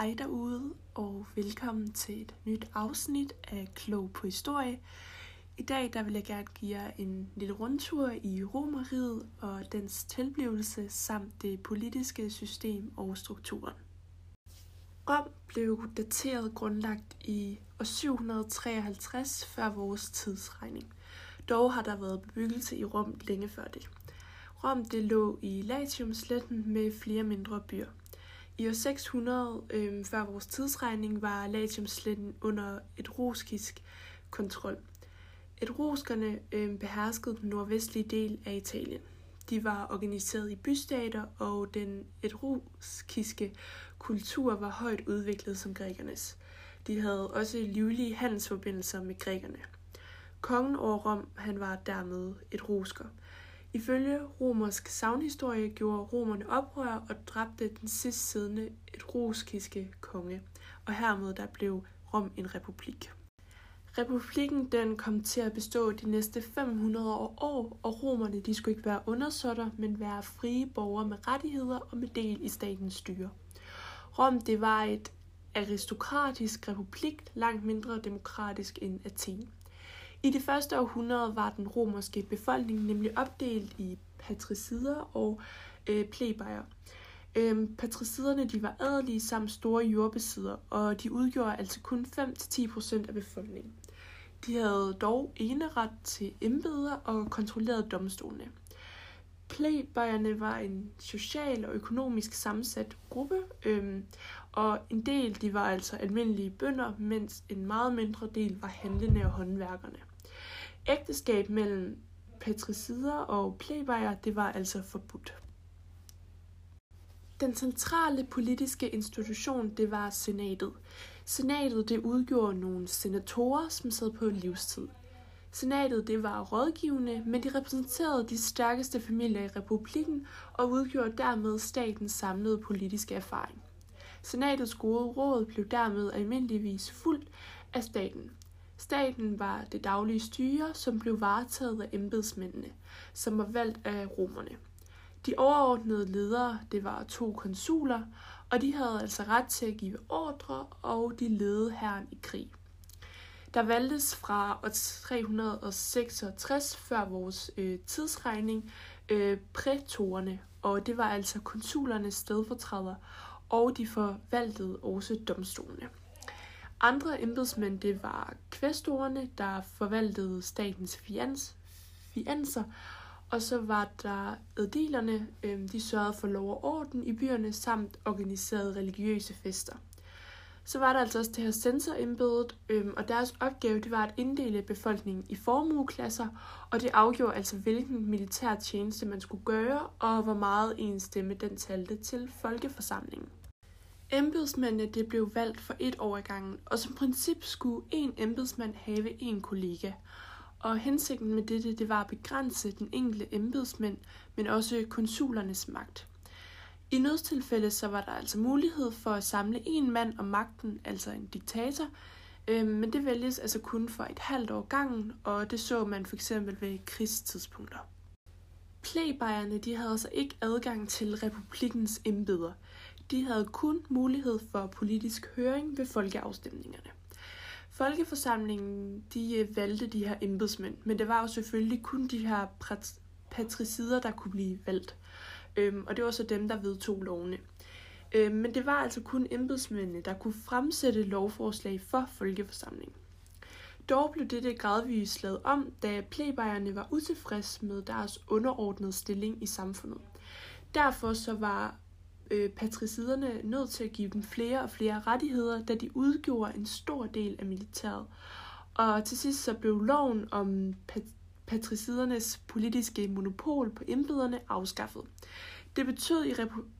Hej derude, og velkommen til et nyt afsnit af Klog på Historie. I dag der vil jeg gerne give jer en lille rundtur i Romerriget og dens tilblivelse samt det politiske system og strukturen. Rom blev dateret grundlagt i år 753 før vores tidsregning. Dog har der været bebyggelse i Rom længe før det. Rom det lå i Latiumssletten med flere mindre byer. I år 600 før vores tidsregning var Latiumssletten under etruskisk kontrol. Etruskerne beherskede den nordvestlige del af Italien. De var organiseret i bystater, og den etruskiske kultur var højt udviklet som grækernes. De havde også livlige handelsforbindelser med grækerne. Kongen over Rom han var dermed etrusker. Ifølge romersk sagnhistorie gjorde romerne oprør og dræbte den sidst siddende etruskiske konge, og hermed der blev Rom en republik. Republikken den kom til at bestå de næste 500 år, og romerne de skulle ikke være undersåtter, men være frie borgere med rettigheder og med del i statens styre. Rom det var et aristokratisk republik, langt mindre demokratisk end Athen. I det første århundrede var den romerske befolkning nemlig opdelt i patricider og plebejer. Patriciderne de var adelige samt store jordbesidder, og de udgjorde altså kun 5-10% af befolkningen. De havde dog eneret til embeder og kontrollerede domstolene. Plebejerne var en social og økonomisk sammensat gruppe, og en del de var altså almindelige bønder, mens en meget mindre del var handlende og håndværkerne. Ægteskab mellem patricider og plebejer det var altså forbudt. Den centrale politiske institution det var senatet. Senatet det udgjorde nogle senatorer, som sad på livstid. Senatet det var rådgivende, men de repræsenterede de stærkeste familier i republikken og udgjorde dermed statens samlede politiske erfaring. Senatets gode råd blev dermed almindeligvis fulgt af staten. Staten var det daglige styre, som blev varetaget af embedsmændene, som var valgt af romerne. De overordnede ledere, det var 2 konsuler, og de havde altså ret til at give ordre, og de ledede hæren i krig. Der valgtes fra år 366 før vores tidsregning prætorerne, og det var altså konsulernes stedfortræder, og de forvaltede også domstolene. Andre embedsmænd det var kvestorerne, der forvaltede statens finanser, og så var der ædilerne, de sørgede for lov og orden i byerne samt organiserede religiøse fester. Så var der altså også det her censorembedet, og deres opgave det var at inddele befolkningen i formueklasser, og det afgjorde altså hvilken militær tjeneste man skulle gøre, og hvor meget en stemme den talte til folkeforsamlingen. Embedsmændene det blev valgt for 1 år ad gangen, og som princip skulle 1 embedsmand have 1 kollega. Og hensigten med dette det var at begrænse den enkelte embedsmænd, men også konsulernes magt. I nødstilfælde så var der altså mulighed for at samle 1 mand om magten, altså en diktator, men det vælges altså kun for et halvt år gangen, og det så man f.eks. ved krigstidspunkter. Plebejerne de havde altså ikke adgang til republikkens embeder. De havde kun mulighed for politisk høring ved folkeafstemningerne. Folkeforsamlingen de valgte de her embedsmænd, men det var jo selvfølgelig kun de her patricider, der kunne blive valgt. Og det var så dem, der vedtog lovene. Men det var altså kun embedsmændene, der kunne fremsætte lovforslag for folkeforsamlingen. Dog blev dette gradvist lavet om, da plebejerne var utilfredse med deres underordnede stilling i samfundet. Derfor så var patriciderne nødt til at give dem flere og flere rettigheder, da de udgjorde en stor del af militæret. Og til sidst så blev loven om patricidernes politiske monopol på embederne afskaffet. Det betød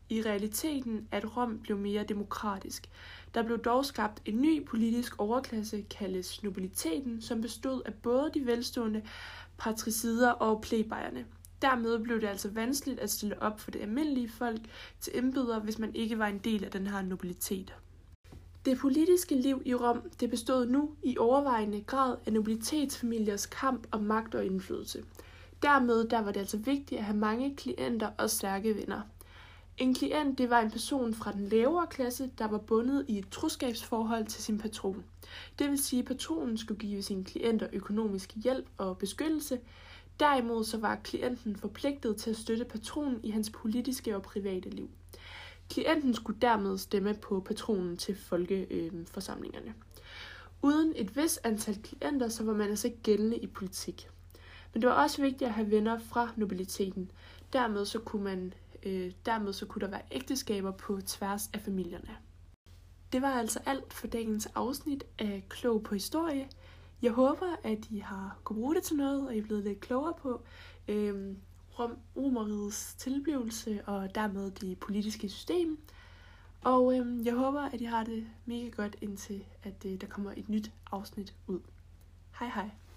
i realiteten, at Rom blev mere demokratisk. Der blev dog skabt en ny politisk overklasse, kaldes nobiliteten, som bestod af både de velstående patricider og plebejerne. Dermed blev det altså vanskeligt at stille op for det almindelige folk til embeder, hvis man ikke var en del af den her nobilitet. Det politiske liv i Rom det bestod nu i overvejende grad af nobilitetsfamiliers kamp om magt og indflydelse. Dermed der var det altså vigtigt at have mange klienter og stærke venner. En klient, det var en person fra den lavere klasse, der var bundet i et troskabsforhold til sin patron. Det vil sige, at patronen skulle give sine klienter økonomisk hjælp og beskyttelse. Derimod så var klienten forpligtet til at støtte patronen i hans politiske og private liv. Klienten skulle dermed stemme på patronen til folkeforsamlingerne. Uden et vis antal klienter, så var man altså gældende i politik. Men det var også vigtigt at have venner fra nobiliteten. Dermed så kunne der være ægteskaber på tværs af familierne. Det var altså alt for dagens afsnit af Klog på Historie. Jeg håber, at I har kunne bruge det til noget, og I er blevet lidt klogere på Romerrigets tilblivelse og dermed det politiske system. Og jeg håber, at I har det mega godt, indtil at der kommer et nyt afsnit ud. Hej hej!